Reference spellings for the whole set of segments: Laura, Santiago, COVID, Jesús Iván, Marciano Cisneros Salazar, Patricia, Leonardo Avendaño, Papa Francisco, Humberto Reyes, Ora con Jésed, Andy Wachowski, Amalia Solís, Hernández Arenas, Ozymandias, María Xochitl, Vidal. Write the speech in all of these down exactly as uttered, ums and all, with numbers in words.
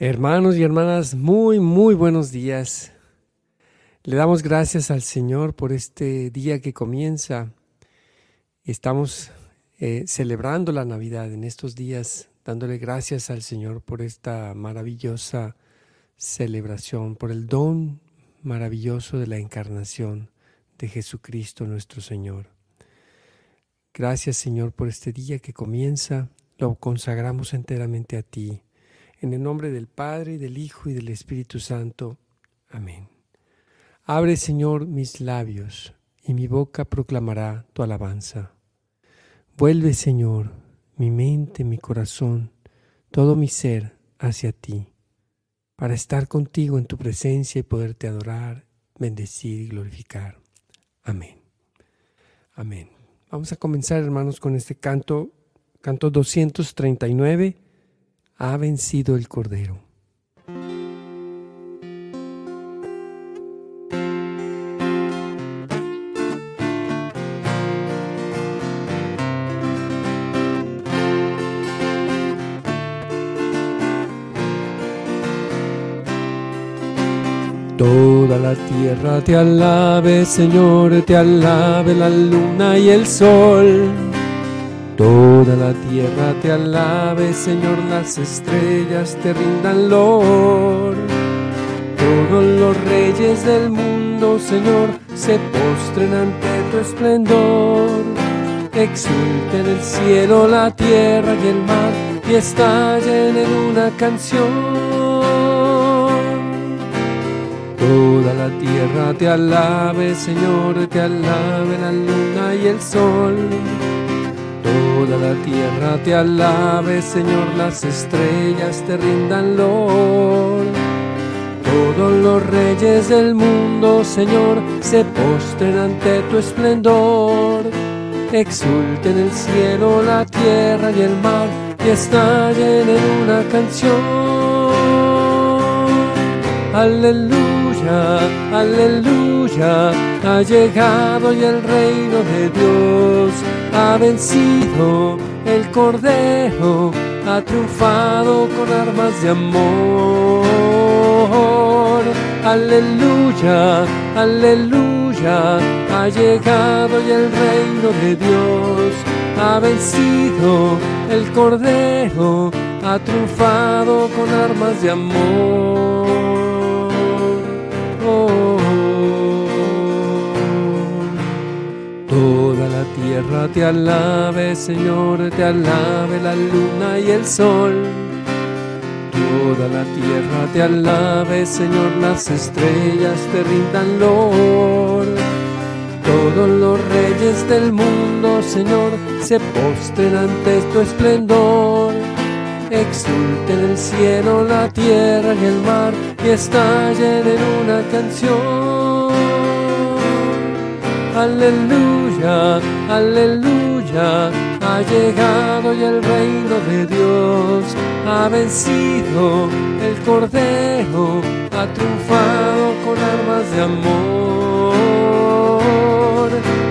Hermanos y hermanas, muy, muy buenos días. Le damos gracias al Señor por este día que comienza. Estamos eh, celebrando la Navidad en estos días, dándole gracias al Señor por esta maravillosa celebración, por el don maravilloso de la encarnación de Jesucristo nuestro Señor. Gracias, Señor, por este día que comienza. Lo consagramos enteramente a ti. En el nombre del Padre, del Hijo y del Espíritu Santo. Amén. Abre, Señor, mis labios, y mi boca proclamará tu alabanza. Vuelve, Señor, mi mente, mi corazón, todo mi ser hacia ti, para estar contigo en tu presencia y poderte adorar, bendecir y glorificar. Amén. Amén. Vamos a comenzar, hermanos, con este canto, canto doscientos treinta y nueve. Ha vencido el Cordero. Toda la tierra te alabe, Señor, te alabe la luna y el sol. Toda la tierra te alabe, Señor, las estrellas te rindan loor. Todos los reyes del mundo, Señor, se postren ante tu esplendor. Exulten el cielo, la tierra y el mar, y estallen en una canción. Toda la tierra te alabe, Señor, te alabe la luna y el sol. Toda la tierra te alabe, Señor, las estrellas te rindan loor. Todos los reyes del mundo, Señor, se postren ante tu esplendor. Exulten el cielo, la tierra y el mar, y estallen en una canción. Aleluya, aleluya, ha llegado y el reino de Dios. Ha vencido el Cordero, ha triunfado con armas de amor. Aleluya, aleluya, ha llegado y el reino de Dios. Ha vencido el Cordero, ha triunfado con armas de amor. Oh. Toda la tierra te alabe, Señor, te alabe la luna y el sol. Toda la tierra te alabe, Señor, las estrellas te rindan loor. Todos los reyes del mundo, Señor, se postren ante tu esplendor. Exulten el cielo, la tierra y el mar, y estallen en una canción. Aleluya, aleluya, ha llegado y el reino de Dios. Ha vencido el Cordero, ha triunfado con armas de amor.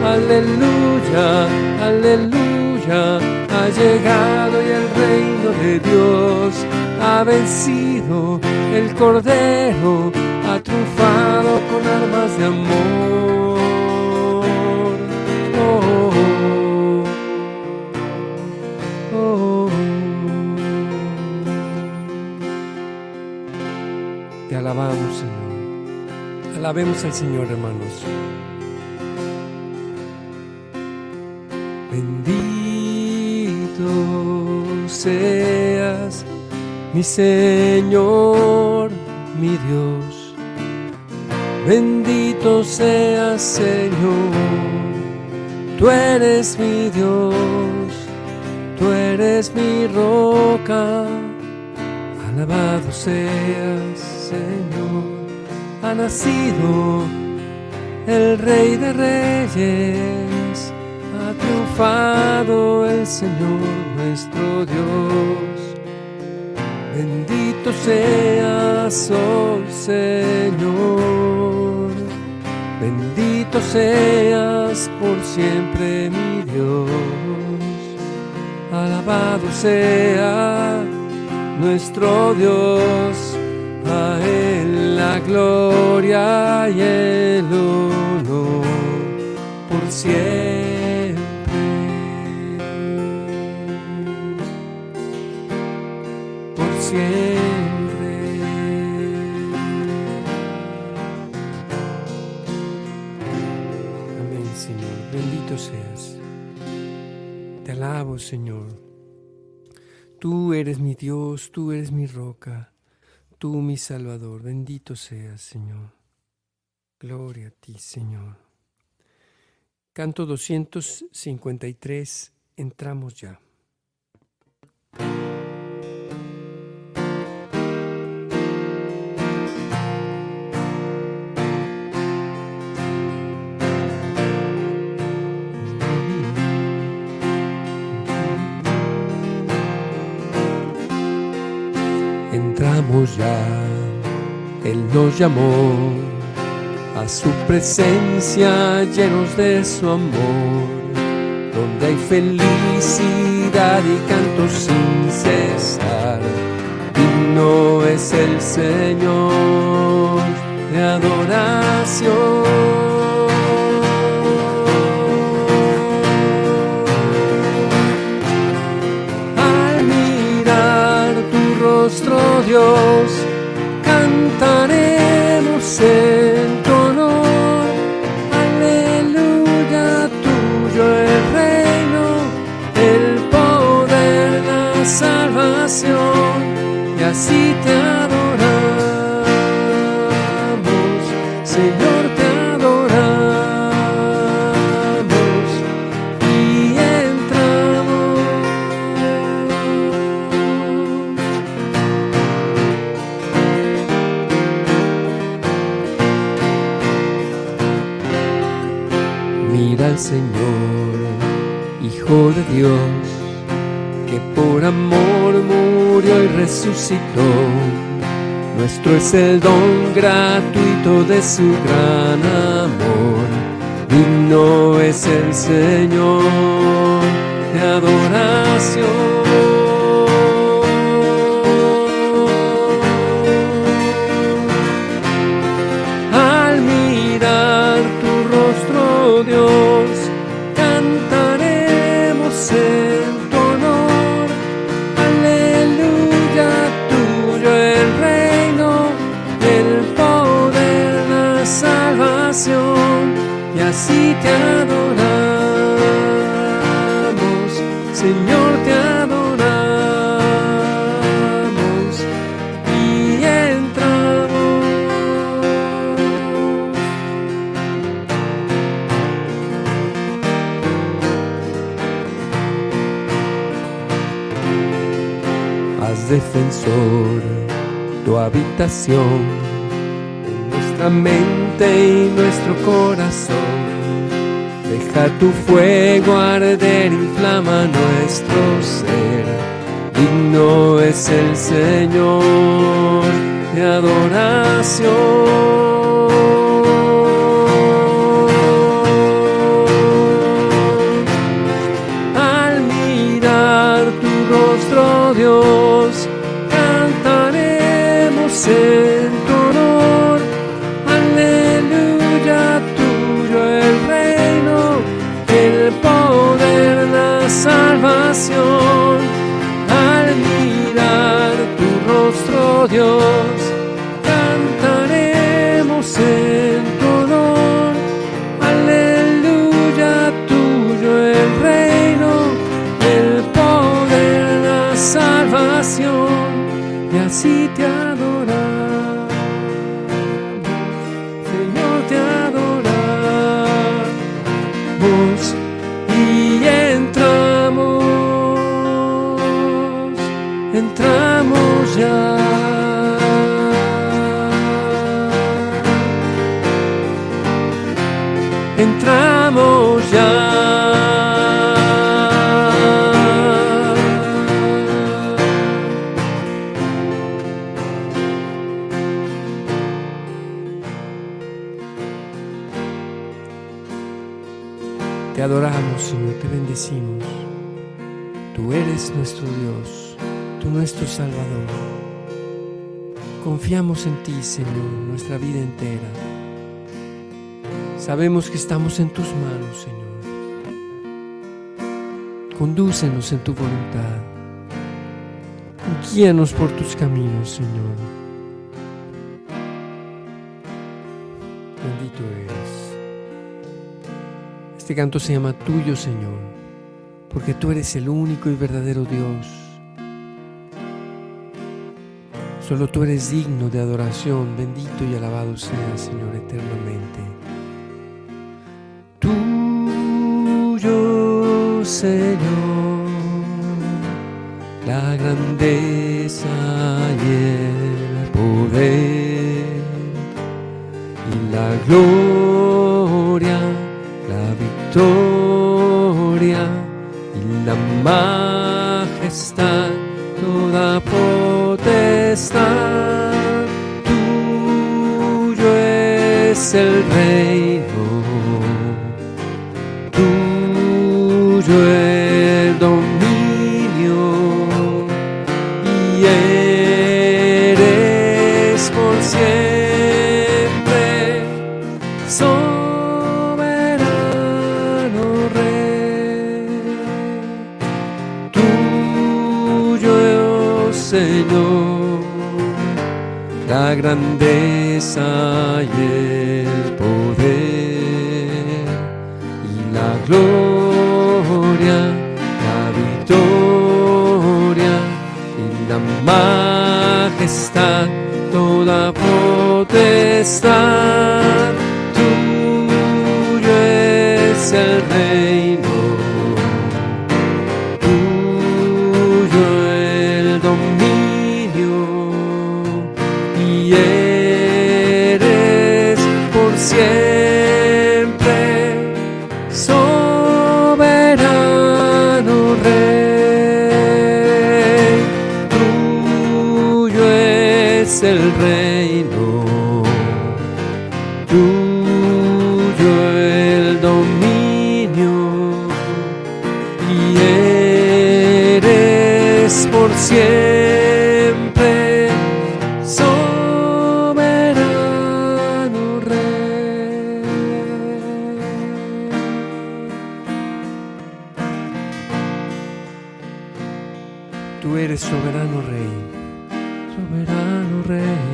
Aleluya, aleluya, ha llegado y el reino de Dios. Ha vencido el Cordero, ha triunfado con armas de amor. Alabamos, Señor. Alabemos al Señor, hermanos. Bendito seas, mi Señor, mi Dios. Bendito seas, Señor. Tú eres mi Dios, tú eres mi roca. Alabado seas, Señor, ha nacido el Rey de Reyes, ha triunfado el Señor nuestro Dios. Bendito seas, oh Señor, bendito seas por siempre, mi Dios. Alabado sea, nuestro Dios, a Él la gloria y el honor por siempre. Siempre. Amén, Señor. Bendito seas. Te alabo, Señor. Tú eres mi Dios, tú eres mi roca, tú mi Salvador. Bendito seas, Señor. Gloria a ti, Señor. Canto doscientos cincuenta y tres. Entramos ya. Entramos ya, Él nos llamó a su presencia llenos de su amor, donde hay felicidad y canto sin cesar. Digno es el Señor de adoración. Nuestro Dios, cantaremos en tu honor. Aleluya, tuyo el reino, el poder, la salvación, y así te adoramos, Señor, te adoramos y Señor, Hijo de Dios, que por amor murió y resucitó. Nuestro es el don gratuito de su gran amor. Digno es el Señor de adoración. Dios, cantaremos en tu honor. Aleluya, tuyo el reino, el poder, la salvación, y así te adoramos, Señor, te adoramos y entramos. Defensor, tu habitación en nuestra mente y nuestro corazón. Deja tu fuego arder, inflama nuestro ser. Digno es el Señor de adoración. Dios, cantaremos en tu honor. Aleluya, tuyo el reino, el poder, la salvación. Al mirar tu rostro, Dios, cantaremos en tu honor. Aleluya, tuyo el reino, el poder, la salvación. Y así te adoramos, Señor, te adoramos y entramos, entramos ya. Entramos ya. Te adoramos, Señor, te bendecimos. Tú eres nuestro Dios, tú tú nuestro Salvador. Confiamos en ti, Señor, nuestra vida entera. Sabemos que estamos en tus manos, Señor. Condúcenos en tu voluntad. Guíanos por tus caminos, Señor. Bendito eres. Este canto se llama Tuyo, Señor, porque tú eres el único y verdadero Dios. Solo tú eres digno de adoración. Bendito y alabado seas, Señor, eternamente. Tuyo, Señor, la grandeza y el poder, y la gloria, la victoria, y la majestad, toda potestad. Tuyo es el reino, tuyo el dominio, la grandeza y el poder, y la gloria, la victoria, y la majestad, toda potestad. Tuyo es el reino, tuyo el dominio, siempre soberano Rey. Tuyo es el reino, tuyo el dominio, y eres por siempre. Soberano Rey, soberano Rey,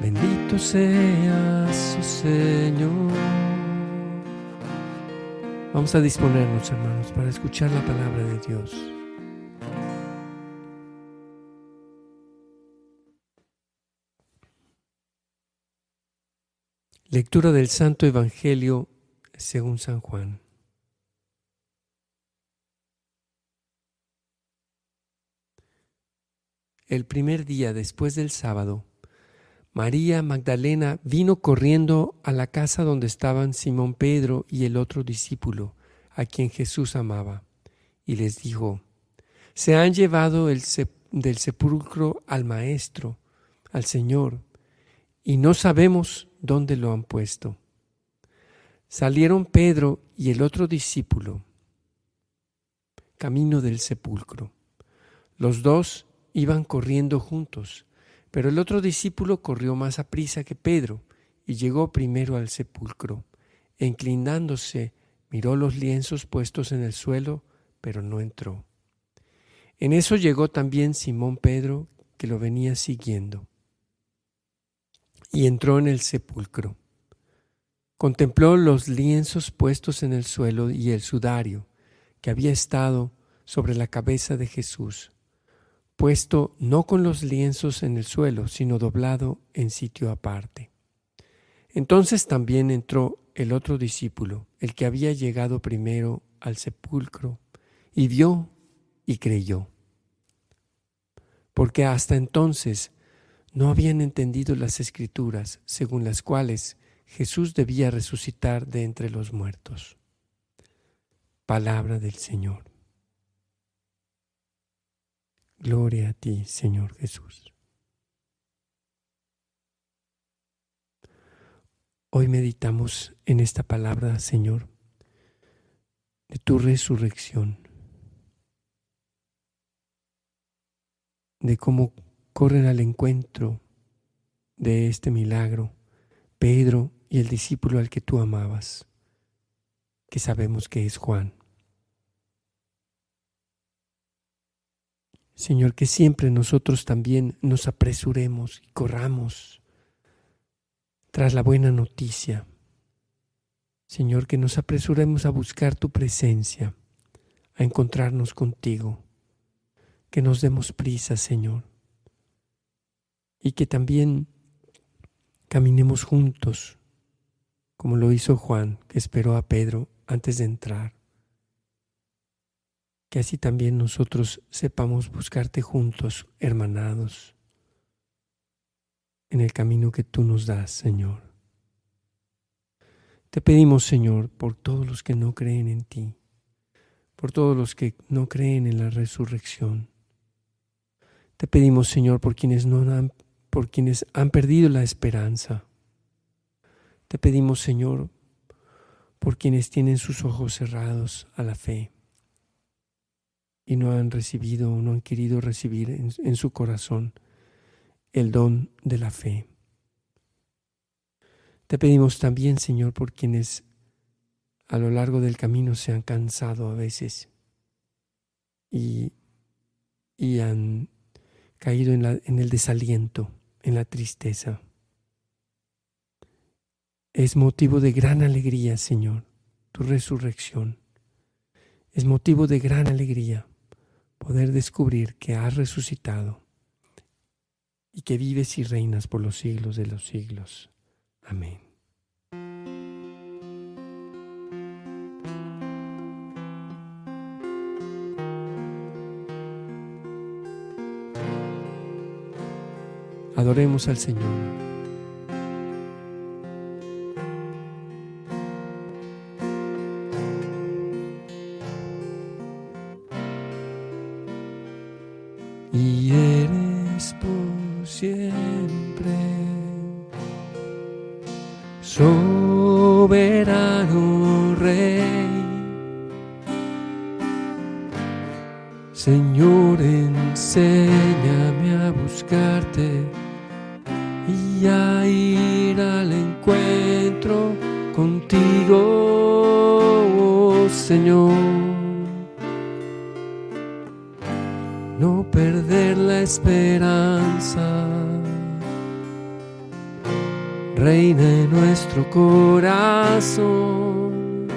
bendito seas, oh Señor. Vamos a disponernos, hermanos, para escuchar la palabra de Dios. Lectura del Santo Evangelio según San Juan. El primer día después del sábado, María Magdalena vino corriendo a la casa donde estaban Simón Pedro y el otro discípulo, a quien Jesús amaba, y les dijo: «Se han llevado el sep- del sepulcro al Maestro, al Señor, y no sabemos dónde lo han puesto». Salieron Pedro y el otro discípulo, camino del sepulcro. Los dos iban corriendo juntos, pero el otro discípulo corrió más aprisa que Pedro y llegó primero al sepulcro. E inclinándose, miró los lienzos puestos en el suelo, pero no entró. En eso llegó también Simón Pedro, que lo venía siguiendo, y entró en el sepulcro. Contempló los lienzos puestos en el suelo y el sudario que había estado sobre la cabeza de Jesús, puesto no con los lienzos en el suelo, sino doblado en sitio aparte. Entonces también entró el otro discípulo, el que había llegado primero al sepulcro, y vio y creyó, porque hasta entonces no habían entendido las Escrituras, según las cuales Jesús debía resucitar de entre los muertos. Palabra del Señor. Gloria a ti, Señor Jesús. Hoy meditamos en esta palabra, Señor, de tu resurrección. de cómo corren al encuentro de este milagro Pedro y el discípulo al que tú amabas, que sabemos que es Juan. Señor, que siempre nosotros también nos apresuremos y corramos tras la buena noticia. Señor, que nos apresuremos a buscar tu presencia, a encontrarnos contigo, que nos demos prisa, Señor, y que también caminemos juntos, como lo hizo Juan, que esperó a Pedro antes de entrar. Que así también nosotros sepamos buscarte juntos, hermanados, en el camino que tú nos das, Señor. Te pedimos, Señor, por todos los que no creen en ti, por todos los que no creen en la resurrección. Te pedimos, Señor, por quienes no han, por quienes han perdido la esperanza. Te pedimos, Señor, por quienes tienen sus ojos cerrados a la fe y no han recibido o no han querido recibir en, en su corazón el don de la fe. Te pedimos también, Señor, por quienes a lo largo del camino se han cansado a veces y, y han caído en, la, en el desaliento, en la tristeza. Es motivo de gran alegría, Señor, tu resurrección. Es motivo de gran alegría poder descubrir que has resucitado y que vives y reinas por los siglos de los siglos. Amén. Adoremos al Señor. Señor, enséñame a buscarte y a ir al encuentro contigo, oh Señor. No perder la esperanza, reina en nuestro corazón.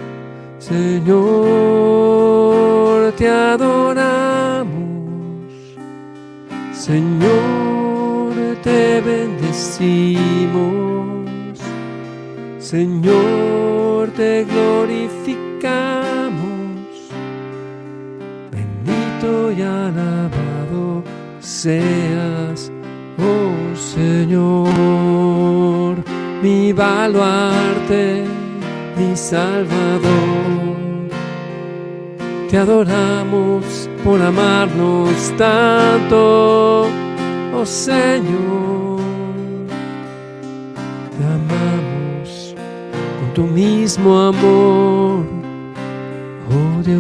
Señor, te adoramos. Señor, te bendecimos, Señor, te glorificamos, bendito y alabado seas, oh Señor, mi baluarte, mi Salvador. Te adoramos por amarnos tanto, oh Señor. Te amamos con tu mismo amor, oh Dios.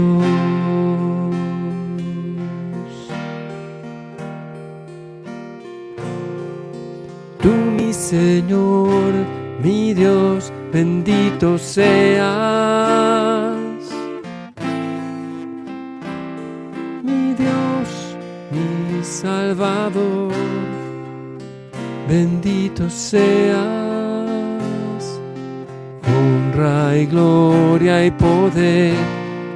Tú, mi Señor, mi Dios, bendito seas. Salvador, bendito seas, honra y gloria y poder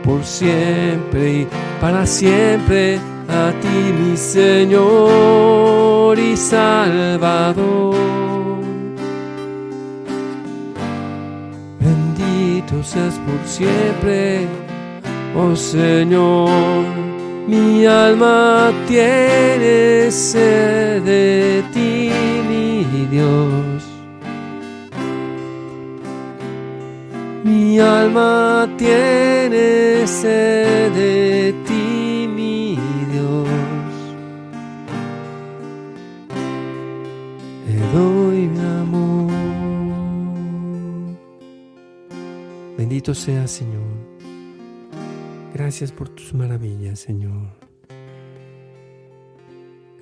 por siempre y para siempre a ti, mi Señor y Salvador. Bendito seas por siempre, oh Señor. Mi alma tiene sed de ti, mi Dios. Mi alma tiene sed de ti, mi Dios. Te doy mi amor. Bendito sea, Señor. Gracias por tus maravillas, Señor.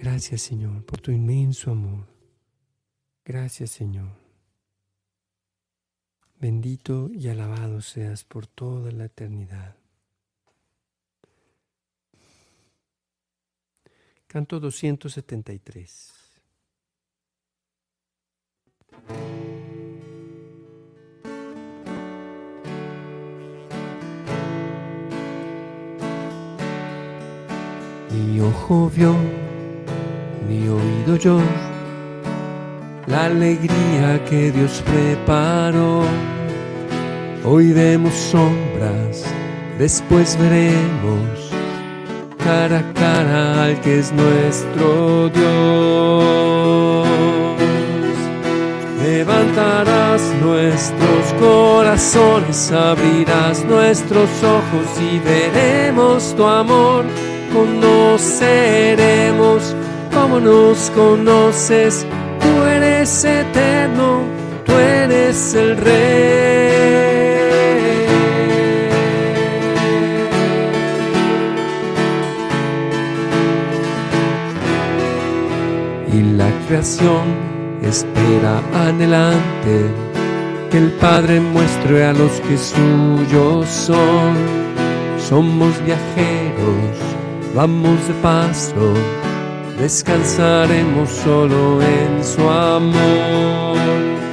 Gracias, Señor, por tu inmenso amor. Gracias, Señor. Bendito y alabado seas por toda la eternidad. Canto doscientos setenta y tres. Mi ojo vio, mi oído oyó, la alegría que Dios preparó. Hoy vemos sombras, después veremos cara a cara al que es nuestro Dios. Levantarás nuestros corazones, abrirás nuestros ojos y veremos tu amor. Conoceremos como nos conoces, tú eres eterno, tú eres el Rey. Y la creación espera anhelante que el Padre muestre a los que suyos son. Somos viajeros, vamos de paso, descansaremos solo en su amor.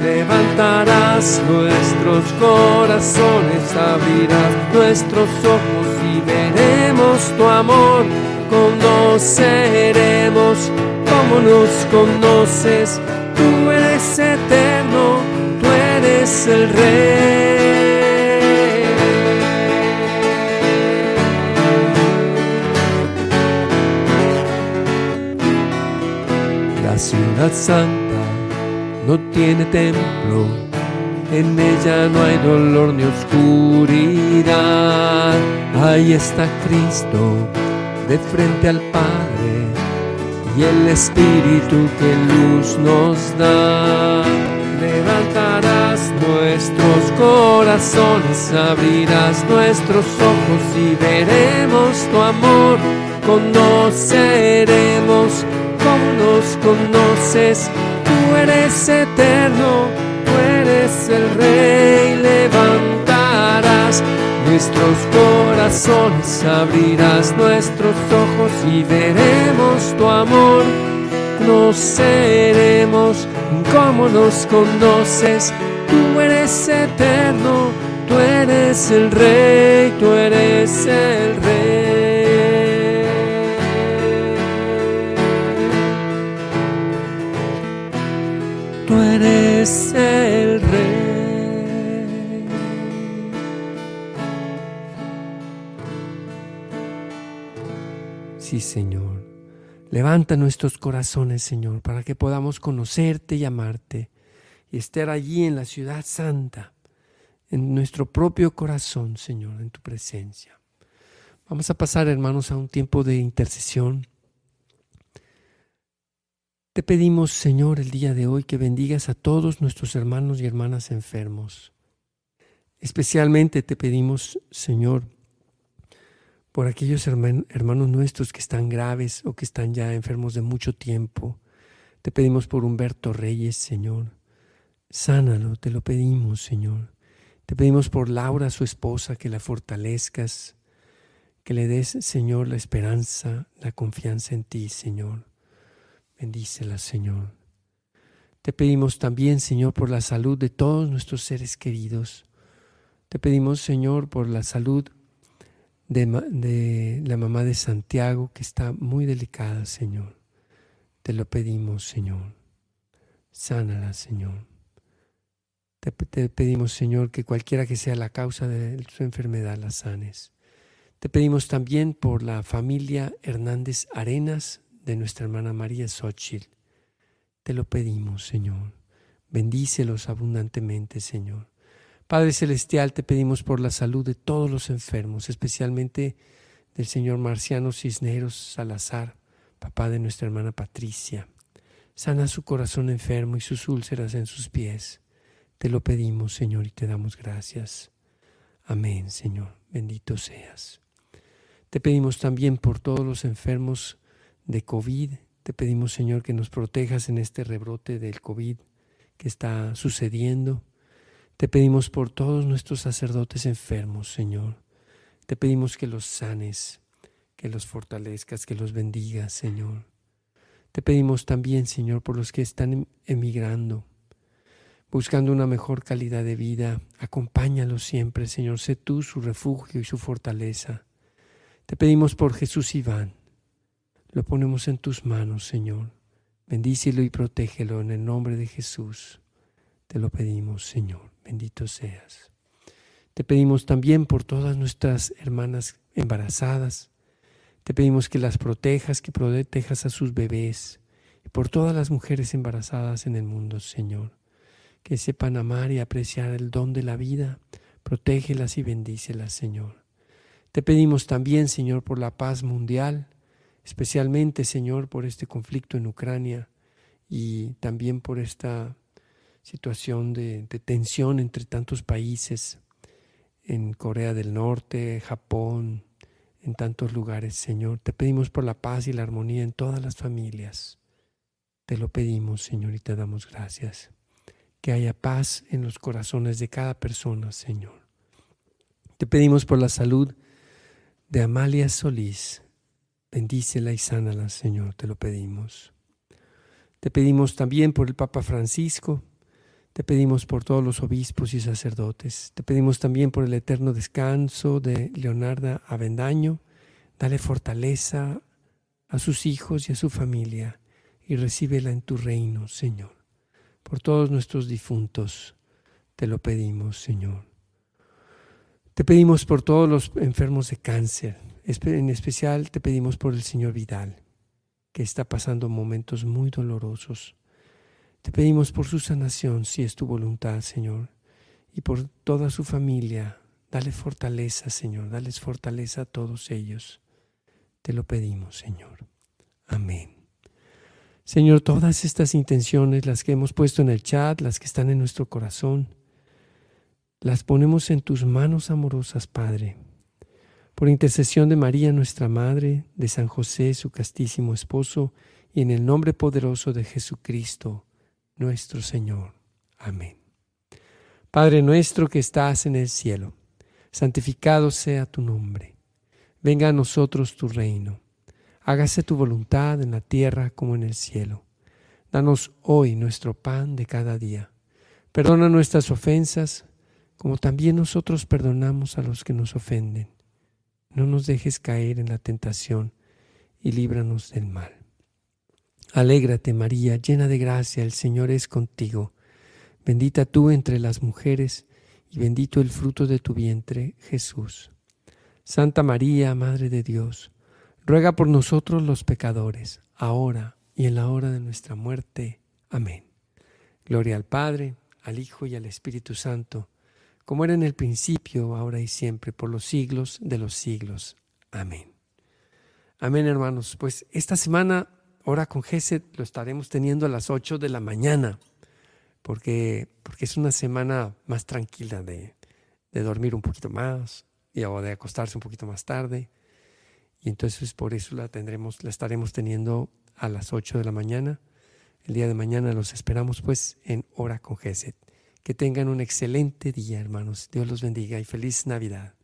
Levantarás nuestros corazones, abrirás nuestros ojos y veremos tu amor. Conoceremos como nos conoces, tú eres eterno, tú eres el Rey. La ciudad santa no tiene templo, en ella no hay dolor ni oscuridad. Ahí está Cristo de frente al Padre y el Espíritu que luz nos da. Levantarás nuestros corazones, abrirás nuestros ojos y veremos tu amor. Conoceremos como nos conoces, tú eres eterno, tú eres el Rey. Levantarás nuestros corazones, abrirás nuestros ojos y veremos tu amor. Conoceremos como nos conoces, tú eres eterno, tú eres el Rey, tú eres el Rey. Tú eres el Rey. Sí, Señor. Levanta nuestros corazones, Señor, para que podamos conocerte y amarte y estar allí en la ciudad santa, en nuestro propio corazón, Señor, en tu presencia. Vamos a pasar, hermanos, a un tiempo de intercesión. Te pedimos, Señor, el día de hoy que bendigas a todos nuestros hermanos y hermanas enfermos. Especialmente te pedimos, Señor, por aquellos hermanos nuestros que están graves o que están ya enfermos de mucho tiempo. Te pedimos por Humberto Reyes, Señor. Sánalo, te lo pedimos, Señor. Te pedimos por Laura, su esposa, que la fortalezcas, que le des, Señor, la esperanza, la confianza en ti, Señor. Bendícela, Señor. Te pedimos también, Señor, por la salud de todos nuestros seres queridos. Te pedimos, Señor, por la salud de, de la mamá de Santiago, que está muy delicada, Señor. Te lo pedimos, Señor. Sánala, Señor. Te, te pedimos, Señor, que cualquiera que sea la causa de su enfermedad, la sanes. Te pedimos también por la familia Hernández Arenas, de nuestra hermana María Xochitl. Te lo pedimos, Señor. Bendícelos abundantemente, Señor. Padre Celestial, te pedimos por la salud de todos los enfermos, especialmente del señor Marciano Cisneros Salazar, papá de nuestra hermana Patricia. Sana su corazón enfermo y sus úlceras en sus pies. Te lo pedimos, Señor, y te damos gracias. Amén, Señor. Bendito seas. Te pedimos también por todos los enfermos de COVID, Te pedimos, Señor, que nos protejas en este rebrote del COVID que está sucediendo. Te pedimos por todos nuestros sacerdotes enfermos, Señor. Te pedimos que los sanes, que los fortalezcas, que los bendigas, Señor. Te pedimos también, Señor, por los que están emigrando, buscando una mejor calidad de vida. Acompáñalos siempre, Señor. Sé tú su refugio y su fortaleza. Te pedimos por Jesús Iván. Lo ponemos en tus manos, Señor. Bendícelo y protégelo en el nombre de Jesús. Te lo pedimos, Señor. Bendito seas. Te pedimos también por todas nuestras hermanas embarazadas. Te pedimos que las protejas, que protejas a sus bebés. Y por todas las mujeres embarazadas en el mundo, Señor. Que sepan amar y apreciar el don de la vida. Protégelas y bendícelas, Señor. Te pedimos también, Señor, por la paz mundial. Especialmente, Señor, por este conflicto en Ucrania y también por esta situación de, de tensión entre tantos países, en Corea del Norte, Japón, en tantos lugares, Señor. Te pedimos por la paz y la armonía en todas las familias. Te lo pedimos, Señor, y te damos gracias. Que haya paz en los corazones de cada persona, Señor. Te pedimos por la salud de Amalia Solís. Bendícela y sánala, Señor, te lo pedimos. Te pedimos también por el Papa Francisco, te pedimos por todos los obispos y sacerdotes, te pedimos también por el eterno descanso de Leonardo Avendaño. Dale fortaleza a sus hijos y a su familia y recíbela en tu reino, Señor. Por todos nuestros difuntos, te lo pedimos, Señor. Te pedimos por todos los enfermos de cáncer. En especial te pedimos por el señor Vidal, que está pasando momentos muy dolorosos. Te pedimos por su sanación, si es tu voluntad, Señor, y por toda su familia. Dale fortaleza, Señor, dales fortaleza a todos ellos. Te lo pedimos, Señor. Amén. Señor, todas estas intenciones, las que hemos puesto en el chat, las que están en nuestro corazón, las ponemos en tus manos amorosas, Padre. Por intercesión de María, nuestra Madre, de San José, su castísimo esposo, y en el nombre poderoso de Jesucristo, nuestro Señor. Amén. Padre nuestro que estás en el cielo, santificado sea tu nombre. Venga a nosotros tu reino. Hágase tu voluntad en la tierra como en el cielo. Danos hoy nuestro pan de cada día. Perdona nuestras ofensas, como también nosotros perdonamos a los que nos ofenden. No nos dejes caer en la tentación y líbranos del mal. Alégrate, María, llena de gracia, el Señor es contigo. Bendita tú entre las mujeres y bendito el fruto de tu vientre, Jesús. Santa María, Madre de Dios, ruega por nosotros los pecadores, ahora y en la hora de nuestra muerte. Amén. Gloria al Padre, al Hijo y al Espíritu Santo, como era en el principio, ahora y siempre, por los siglos de los siglos. Amén. Amén, hermanos. Pues esta semana, Ora con Jésed, lo estaremos teniendo a las ocho de la mañana, porque, porque es una semana más tranquila de, de dormir un poquito más y o de acostarse un poquito más tarde. Y entonces por eso la, tendremos, la estaremos teniendo a las ocho de la mañana. El día de mañana los esperamos pues en Ora con Jésed. Que tengan un excelente día, hermanos. Dios los bendiga y feliz Navidad.